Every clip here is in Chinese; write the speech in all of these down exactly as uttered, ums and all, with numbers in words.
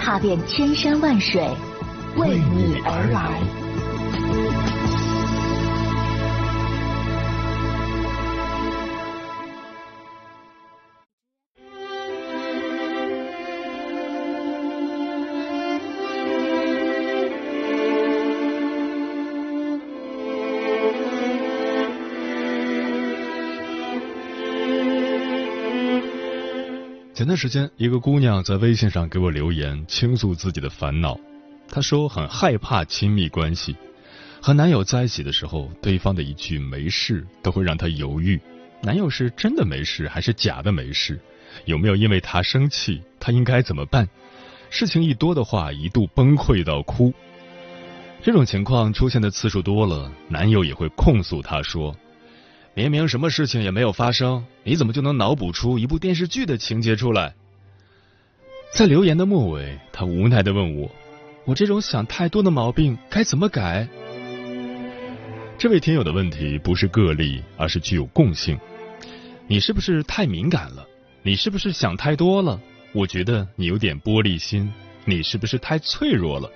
踏遍千山万水，为你而来。前段时间，一个姑娘在微信上给我留言，倾诉自己的烦恼。她说很害怕亲密关系，和男友在一起的时候，对方的一句没事都会让她犹豫，男友是真的没事还是假的没事，有没有因为她生气，她应该怎么办？事情一多的话，一度崩溃到哭。这种情况出现的次数多了，男友也会控诉她说，明明什么事情也没有发生，你怎么就能脑补出一部电视剧的情节出来？在留言的末尾，他无奈地问我，我这种想太多的毛病该怎么改？这位听友的问题不是个例，而是具有共性。你是不是太敏感了？你是不是想太多了？我觉得你有点玻璃心。你是不是太脆弱了？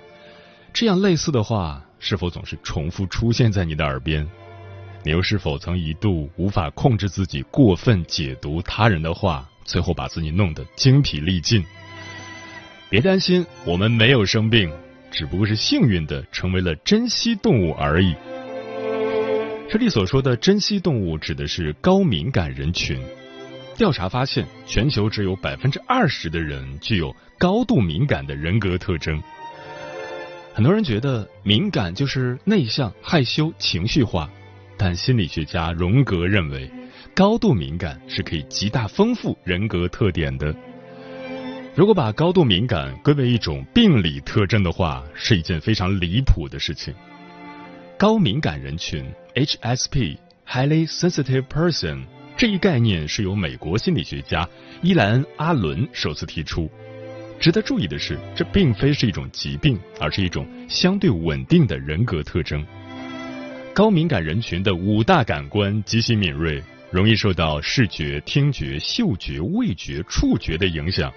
这样类似的话，是否总是重复出现在你的耳边？你又是否曾一度无法控制自己过分解读他人的话，最后把自己弄得精疲力尽？别担心，我们没有生病，只不过是幸运的成为了珍稀动物而已。这里所说的珍稀动物指的是高敏感人群。调查发现，全球只有 百分之二十 的人具有高度敏感的人格特征。很多人觉得敏感就是内向、害羞、情绪化。但心理学家荣格认为，高度敏感是可以极大丰富人格特点的。如果把高度敏感归为一种病理特征的话，是一件非常离谱的事情。高敏感人群 H S P (Highly Sensitive Person) 这一概念是由美国心理学家伊莱恩·阿伦首次提出。值得注意的是，这并非是一种疾病，而是一种相对稳定的人格特征。高敏感人群的五大感官极其敏锐，容易受到视觉、听觉、嗅觉、味觉、触觉的影响。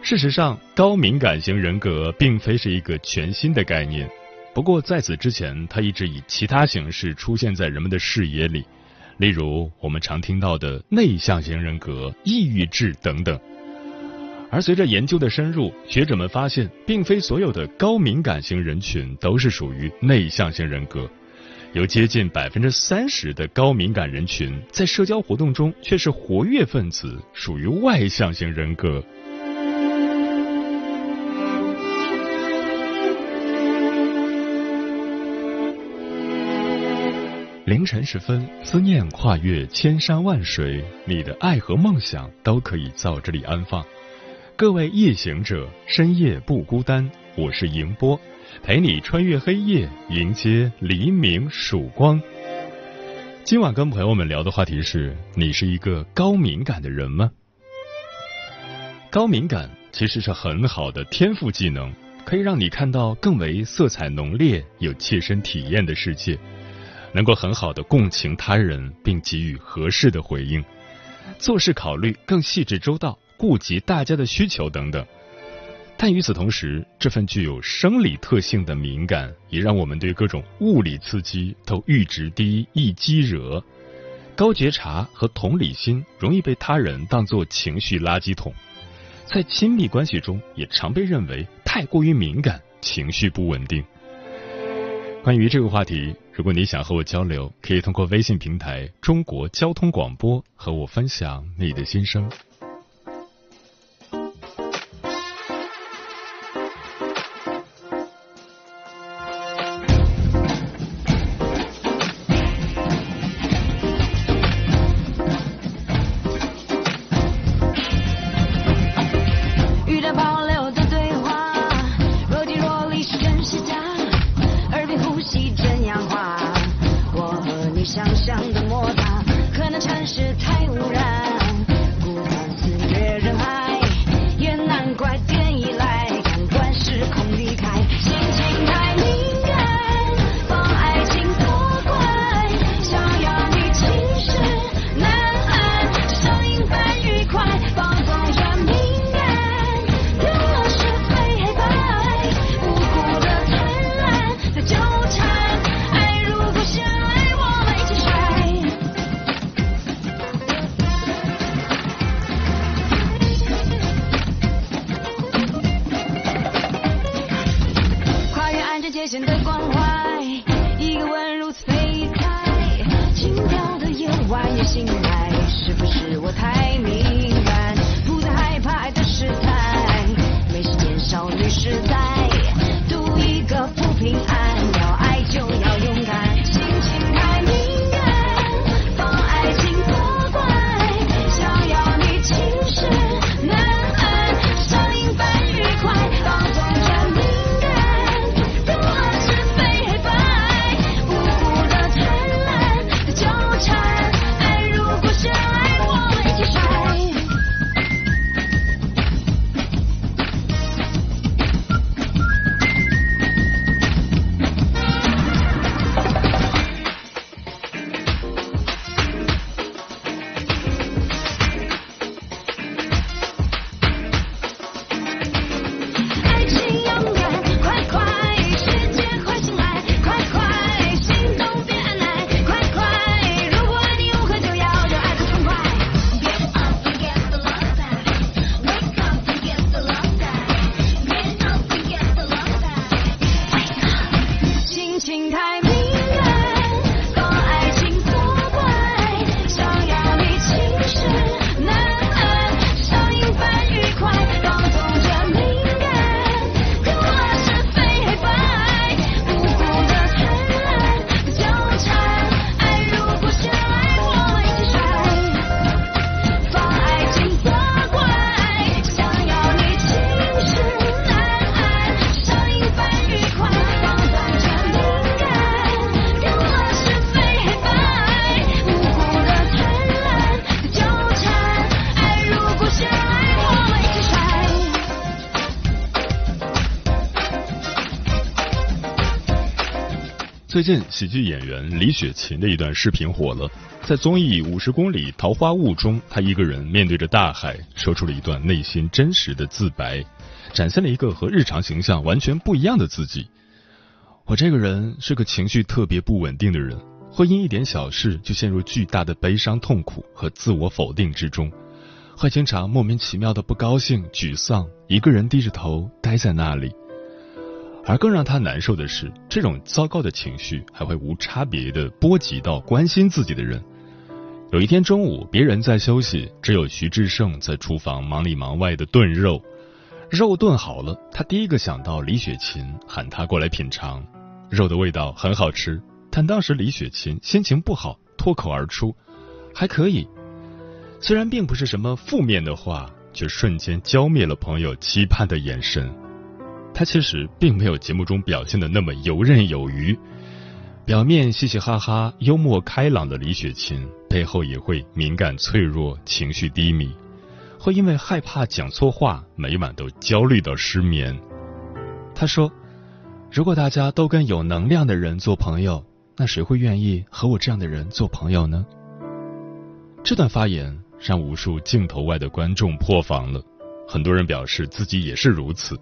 事实上，高敏感型人格并非是一个全新的概念，不过在此之前，它一直以其他形式出现在人们的视野里，例如我们常听到的内向型人格、抑郁质等等。而随着研究的深入，学者们发现，并非所有的高敏感型人群都是属于内向型人格。有接近 百分之三十 的高敏感人群在社交活动中却是活跃分子，属于外向型人格。凌晨时分，思念跨越千山万水，你的爱和梦想都可以在这里安放。各位夜行者，深夜不孤单，我是迎波，陪你穿越黑夜，迎接黎明曙光。今晚跟朋友们聊的话题是，你是一个高敏感的人吗？高敏感其实是很好的天赋技能，可以让你看到更为色彩浓烈、有切身体验的世界，能够很好的共情他人，并给予合适的回应，做事考虑更细致周到，顾及大家的需求等等。但与此同时，这份具有生理特性的敏感，也让我们对各种物理刺激都阈值低、易激惹。高觉察和同理心容易被他人当作情绪垃圾桶，在亲密关系中也常被认为太过于敏感，情绪不稳定。关于这个话题，如果你想和我交流，可以通过微信平台中国交通广播和我分享你的心声。遇到保留的对话，最近喜剧演员李雪琴的一段视频火了，在综艺《五十公里桃花坞》中，她一个人面对着大海，说出了一段内心真实的自白，展现了一个和日常形象完全不一样的自己。我这个人是个情绪特别不稳定的人，会因一点小事就陷入巨大的悲伤、痛苦和自我否定之中，会经常莫名其妙的不高兴、沮丧，一个人低着头待在那里。而更让他难受的是，这种糟糕的情绪还会无差别地波及到关心自己的人。有一天中午，别人在休息，只有徐志胜在厨房忙里忙外地炖肉。肉炖好了，他第一个想到李雪琴，喊他过来品尝。肉的味道很好吃，但当时李雪琴心情不好，脱口而出：“还可以。”虽然并不是什么负面的话，却瞬间浇灭了朋友期盼的眼神。他其实并没有节目中表现的那么游刃有余，表面嘻嘻哈哈、幽默开朗的李雪琴，背后也会敏感脆弱、情绪低迷，会因为害怕讲错话，每晚都焦虑到失眠。他说：“如果大家都跟有能量的人做朋友，那谁会愿意和我这样的人做朋友呢？”这段发言让无数镜头外的观众破防了，很多人表示自己也是如此。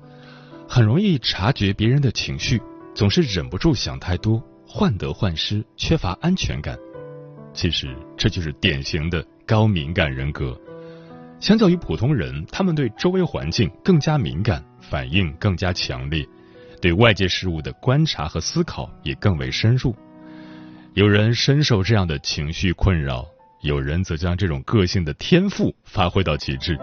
很容易察觉别人的情绪，总是忍不住想太多，患得患失，缺乏安全感。其实这就是典型的高敏感人格。相较于普通人，他们对周围环境更加敏感，反应更加强烈，对外界事物的观察和思考也更为深入。有人深受这样的情绪困扰，有人则将这种个性的天赋发挥到极致。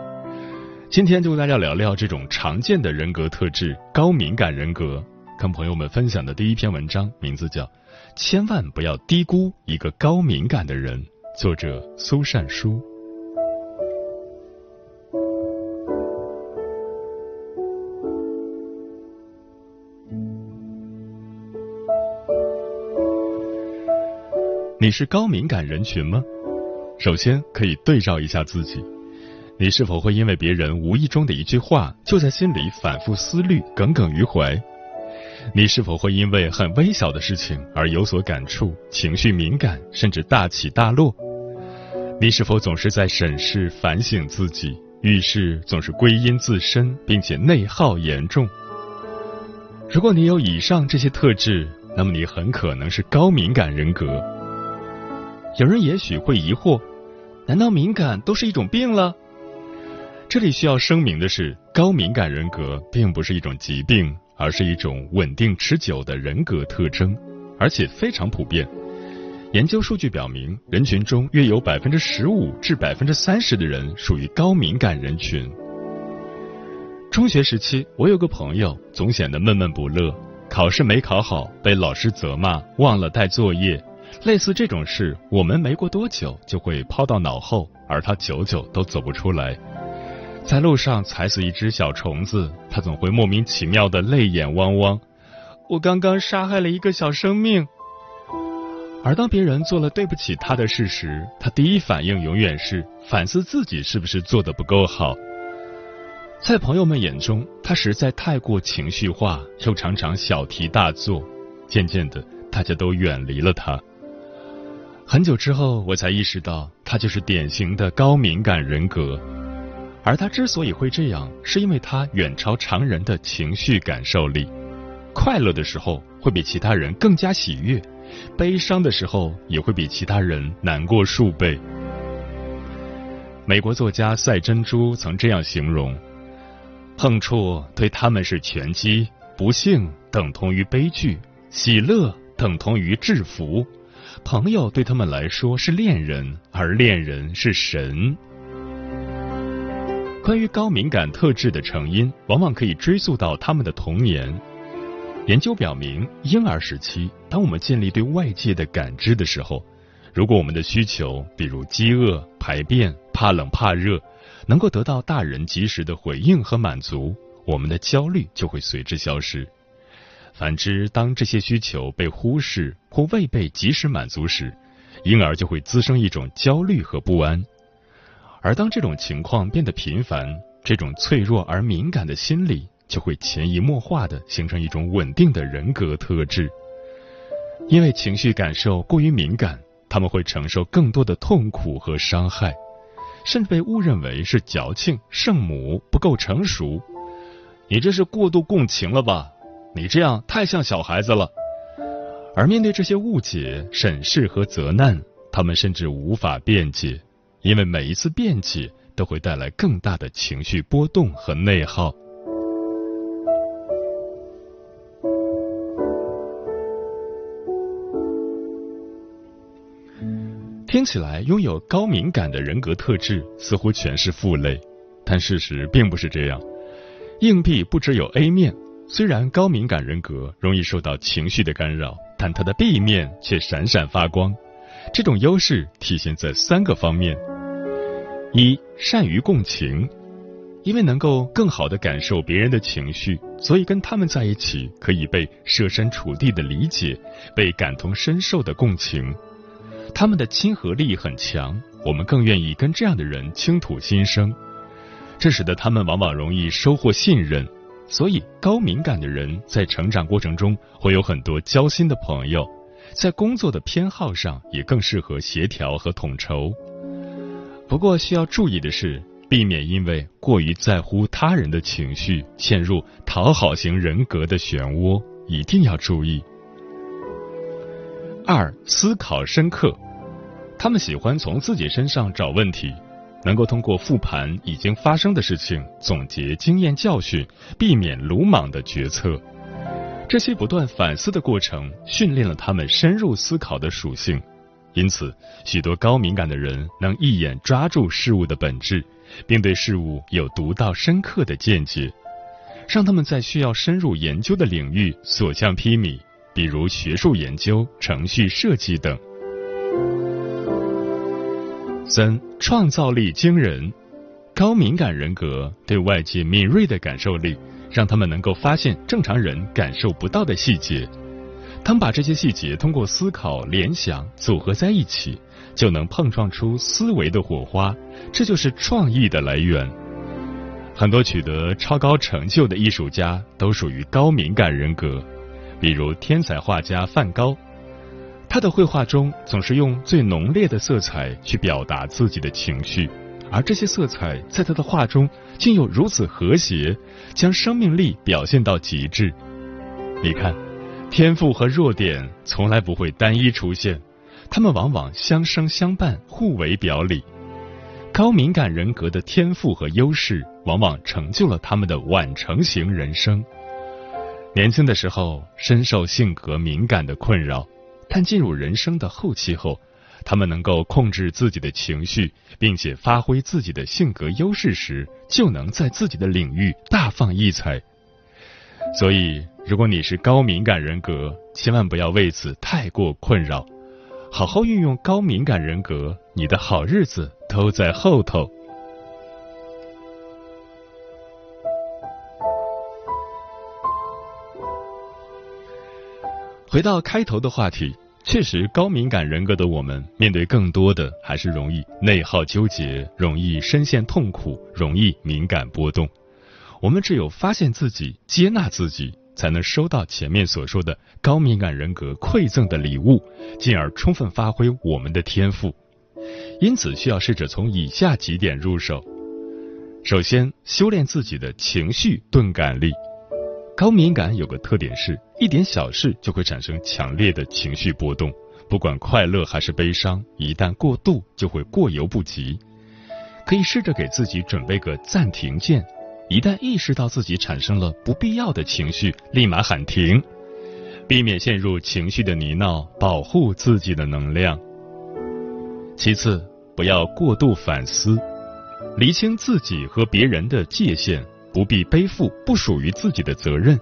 今天就跟大家聊聊这种常见的人格特质——高敏感人格。跟朋友们分享的第一篇文章名字叫《千万不要低估一个高敏感的人》，作者苏善书。你是高敏感人群吗？首先可以对照一下自己。你是否会因为别人无意中的一句话，就在心里反复思虑、耿耿于怀？你是否会因为很微小的事情而有所感触，情绪敏感，甚至大起大落？你是否总是在审视、反省自己，遇事总是归因自身，并且内耗严重？如果你有以上这些特质，那么你很可能是高敏感人格。有人也许会疑惑，难道敏感都是一种病了？这里需要声明的是，高敏感人格并不是一种疾病，而是一种稳定持久的人格特征，而且非常普遍。研究数据表明，人群中约有 百分之十五 至 百分之三十 的人属于高敏感人群。中学时期，我有个朋友总显得闷闷不乐，考试没考好，被老师责骂，忘了带作业，类似这种事，我们没过多久就会抛到脑后，而他久久都走不出来。在路上踩死一只小虫子，他总会莫名其妙的泪眼汪汪，我刚刚杀害了一个小生命。而当别人做了对不起他的事时，他第一反应永远是反思自己是不是做得不够好。在朋友们眼中，他实在太过情绪化，又常常小题大做，渐渐的大家都远离了他。很久之后，我才意识到他就是典型的高敏感人格。而他之所以会这样，是因为他远超常人的情绪感受力。快乐的时候会比其他人更加喜悦，悲伤的时候也会比其他人难过数倍。美国作家赛珍珠曾这样形容，碰触对他们是拳击，不幸等同于悲剧，喜乐等同于制服，朋友对他们来说是恋人，而恋人是神。关于高敏感特质的成因，往往可以追溯到他们的童年。研究表明，婴儿时期，当我们建立对外界的感知的时候，如果我们的需求，比如饥饿、排便、怕冷怕热，能够得到大人及时的回应和满足，我们的焦虑就会随之消失。反之，当这些需求被忽视或未被及时满足时，婴儿就会滋生一种焦虑和不安。而当这种情况变得频繁，这种脆弱而敏感的心理就会潜移默化地形成一种稳定的人格特质。因为情绪感受过于敏感，他们会承受更多的痛苦和伤害，甚至被误认为是矫情、圣母、不够成熟。你这是过度共情了吧？你这样太像小孩子了。而面对这些误解、审视和责难，他们甚至无法辩解，因为每一次辩解都会带来更大的情绪波动和内耗。听起来拥有高敏感的人格特质似乎全是负累，但事实并不是这样。硬币不只有 A 面，虽然高敏感人格容易受到情绪的干扰，但它的 B 面却闪闪发光。这种优势体现在三个方面：一、善于共情，因为能够更好地感受别人的情绪，所以跟他们在一起可以被设身处地的理解，被感同身受的共情。他们的亲和力很强，我们更愿意跟这样的人倾吐心声，这使得他们往往容易收获信任。所以高敏感的人在成长过程中会有很多交心的朋友，在工作的偏好上也更适合协调和统筹。不过需要注意的是，避免因为过于在乎他人的情绪陷入讨好型人格的漩涡，一定要注意。二、思考深刻，他们喜欢从自己身上找问题，能够通过复盘已经发生的事情，总结经验教训，避免鲁莽的决策。这些不断反思的过程，训练了他们深入思考的属性。因此，许多高敏感的人能一眼抓住事物的本质，并对事物有独到深刻的见解，让他们在需要深入研究的领域所向披靡，比如学术研究、程序设计等。三、创造力惊人，高敏感人格对外界敏锐的感受力，让他们能够发现正常人感受不到的细节。他们把这些细节通过思考、联想组合在一起，就能碰撞出思维的火花，这就是创意的来源。很多取得超高成就的艺术家都属于高敏感人格，比如天才画家梵高，他的绘画中总是用最浓烈的色彩去表达自己的情绪，而这些色彩在他的画中竟又如此和谐，将生命力表现到极致。你看，天赋和弱点从来不会单一出现，他们往往相生相伴，互为表里。高敏感人格的天赋和优势往往成就了他们的晚成型人生。年轻的时候深受性格敏感的困扰，但进入人生的后期后，他们能够控制自己的情绪，并且发挥自己的性格优势时，就能在自己的领域大放异彩。所以如果你是高敏感人格，千万不要为此太过困扰，好好运用高敏感人格，你的好日子都在后头。回到开头的话题，确实高敏感人格的我们，面对更多的还是容易内耗纠结，容易深陷痛苦，容易敏感波动。我们只有发现自己，接纳自己，才能收到前面所说的高敏感人格馈赠的礼物，进而充分发挥我们的天赋。因此需要试着从以下几点入手。首先，修炼自己的情绪钝感力。高敏感有个特点是，一点小事就会产生强烈的情绪波动，不管快乐还是悲伤，一旦过度就会过犹不及。可以试着给自己准备个暂停键，一旦意识到自己产生了不必要的情绪，立马喊停，避免陷入情绪的泥淖，保护自己的能量。其次，不要过度反思，厘清自己和别人的界限，不必背负不属于自己的责任，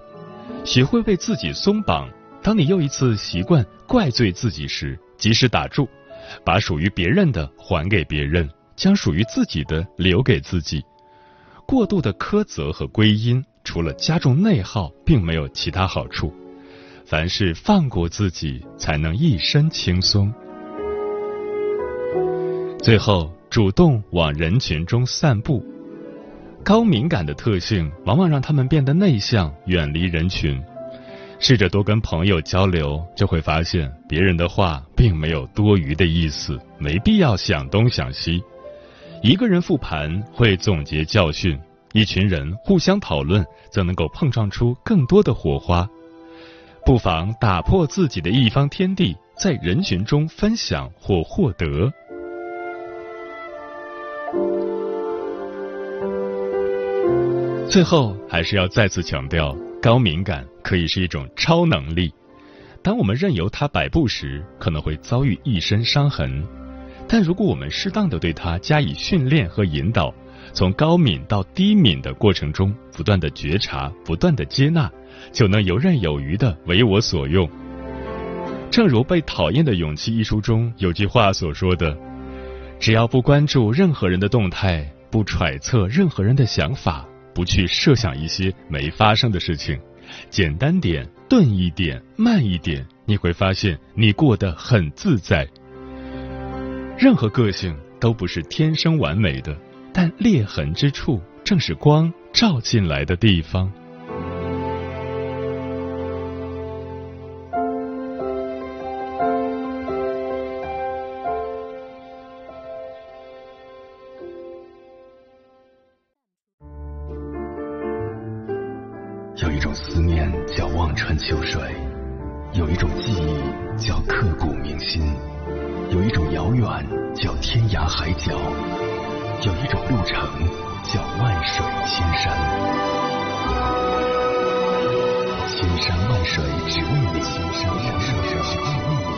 学会为自己松绑。当你又一次习惯怪罪自己时，及时打住，把属于别人的还给别人，将属于自己的留给自己。过度的苛责和归因，除了加重内耗，并没有其他好处。凡事放过自己，才能一身轻松。最后，主动往人群中散步。高敏感的特性往往让他们变得内向，远离人群。试着多跟朋友交流，就会发现别人的话并没有多余的意思，没必要想东想西。一个人复盘会总结教训，一群人互相讨论，则能够碰撞出更多的火花。不妨打破自己的一方天地，在人群中分享或获得。最后，还是要再次强调，高敏感可以是一种超能力。当我们任由它摆布时，可能会遭遇一身伤痕。但如果我们适当的对它加以训练和引导，从高敏到低敏的过程中，不断的觉察，不断的接纳，就能游刃有余的为我所用。正如《被讨厌的勇气》一书中有句话所说的：只要不关注任何人的动态，不揣测任何人的想法，不去设想一些没发生的事情，简单点，钝一点，慢一点，你会发现你过得很自在。任何个性都不是天生完美的，但裂痕之处正是光照进来的地方。有一种思念叫望穿秋水，有一种记忆叫刻骨铭心，有一种遥远叫天涯海角，有一种路程叫万水千山。千山万水只为你，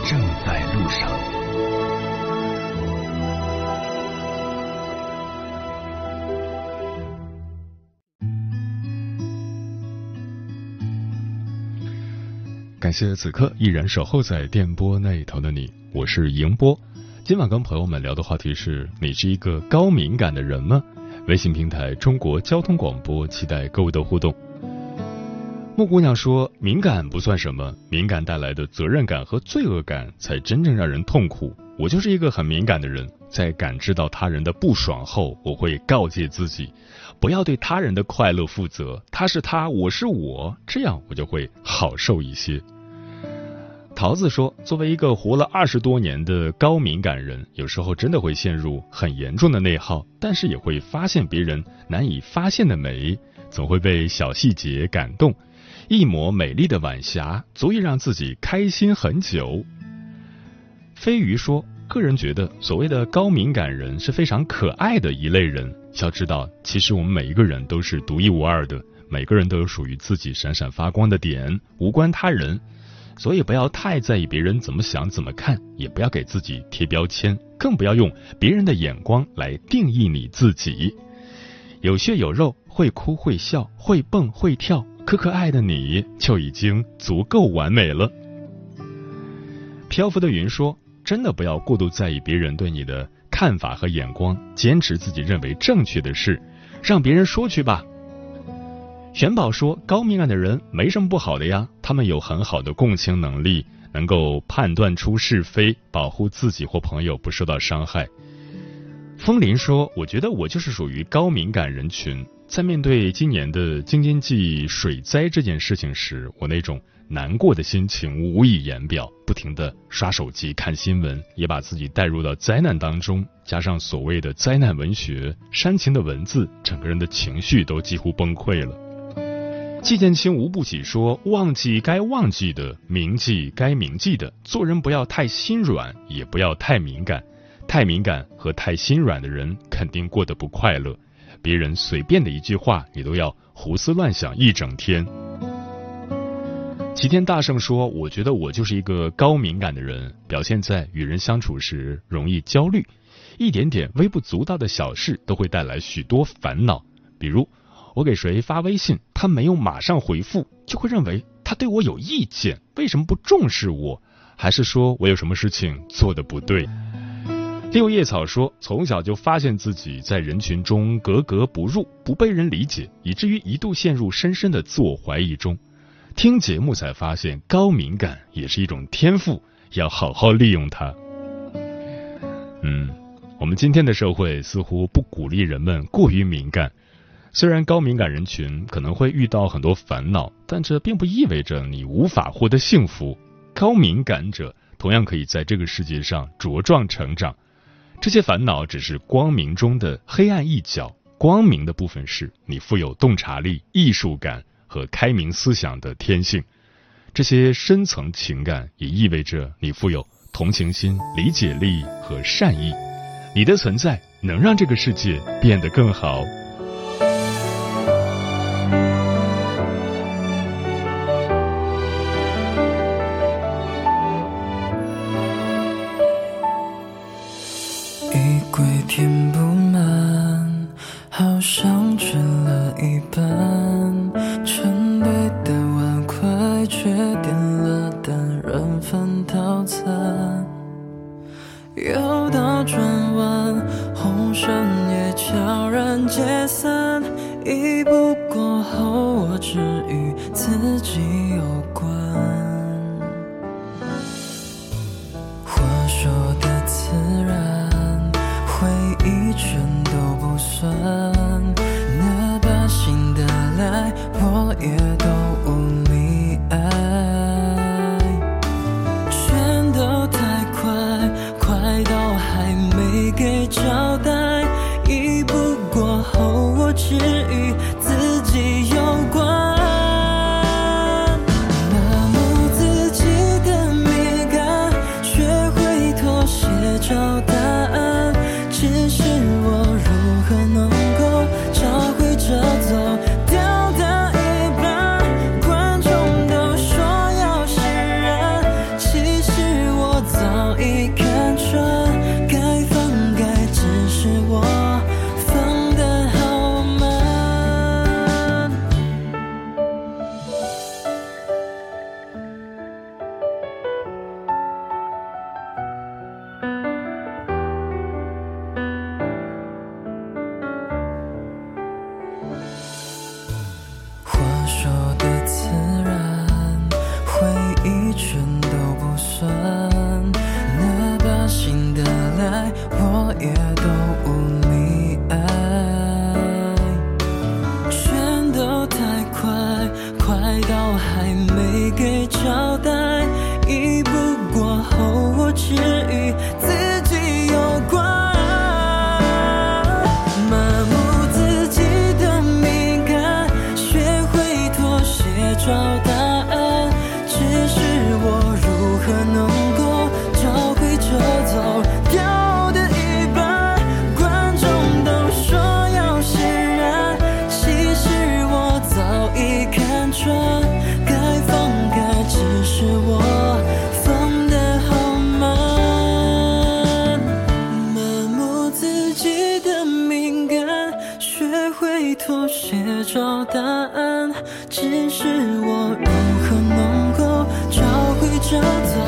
正在路上。感谢此刻依然守候在电波那头的你，我是迎波。今晚跟朋友们聊的话题是：你是一个高敏感的人吗？微信平台中国交通广播，期待各位的互动。木姑娘说，敏感不算什么，敏感带来的责任感和罪恶感才真正让人痛苦。我就是一个很敏感的人，在感知到他人的不爽后，我会告诫自己，不要对他人的快乐负责，他是他，我是我，这样我就会好受一些。桃子说，作为一个活了二十多年的高敏感人，有时候真的会陷入很严重的内耗，但是也会发现别人难以发现的美，总会被小细节感动，一抹美丽的晚霞足以让自己开心很久。飞鱼说，个人觉得所谓的高敏感人是非常可爱的一类人，要知道其实我们每一个人都是独一无二的，每个人都有属于自己闪闪发光的点，无关他人，所以不要太在意别人怎么想怎么看，也不要给自己贴标签，更不要用别人的眼光来定义你自己。有血有肉，会哭会笑，会蹦会跳，可可爱的你就已经足够完美了。漂浮的云说，真的不要过度在意别人对你的看法和眼光，坚持自己认为正确的事，让别人说去吧。玄宝说，高敏感的人没什么不好的呀，他们有很好的共情能力，能够判断出是非，保护自己或朋友不受到伤害。风林说，我觉得我就是属于高敏感人群，在面对今年的京津冀水灾这件事情时，我那种难过的心情无以言表，不停地刷手机看新闻，也把自己带入到灾难当中，加上所谓的灾难文学，煽情的文字，整个人的情绪都几乎崩溃了。季建清无不喜说，忘记该忘记的，铭记该铭记的，做人不要太心软，也不要太敏感，太敏感和太心软的人肯定过得不快乐，别人随便的一句话你都要胡思乱想一整天。齐天大圣说，我觉得我就是一个高敏感的人，表现在与人相处时容易焦虑，一点点微不足道的小事都会带来许多烦恼，比如我给谁发微信，他没有马上回复，就会认为他对我有意见，为什么不重视我，还是说我有什么事情做得不对。六叶草说，从小就发现自己在人群中格格不入，不被人理解，以至于一度陷入深深的自我怀疑中。听节目才发现，高敏感也是一种天赋，要好好利用它。嗯，我们今天的社会似乎不鼓励人们过于敏感，虽然高敏感人群可能会遇到很多烦恼，但这并不意味着你无法获得幸福。高敏感者同样可以在这个世界上茁壮成长。这些烦恼只是光明中的黑暗一角，光明的部分是你富有洞察力、艺术感和开明思想的天性。这些深层情感也意味着你富有同情心、理解力和善意。你的存在能让这个世界变得更好。衣柜填不满，好像吃了一半，盛备的碗筷却点了单人份套餐，又到转弯，红绳也悄然解散，一步过后我只与自己有关。话说的自然，回忆全都不算，哪怕醒得来我也都无力爱，全都太快，快到还没给交代，一步过后我只与自己有关。麻木自己的敏感，学会妥协找答案，只是我如何能够找回这走掉的一半？观众都说要释然，其实我早已看穿，该放开只是我放得好慢。话说的自然，回忆全都不算，哪怕醒得来我也都无力爱，全都太快，快到还没给交代，一步过后我只与自己有关。麻木自己的敏感，学会妥协找答案，只是我如何能够找回这走掉的一半？观众都说要释然，其实我早已看穿，该放开只是我放得好慢。麻木自己的敏感，学会妥协找答案，只是我如何能够找回这走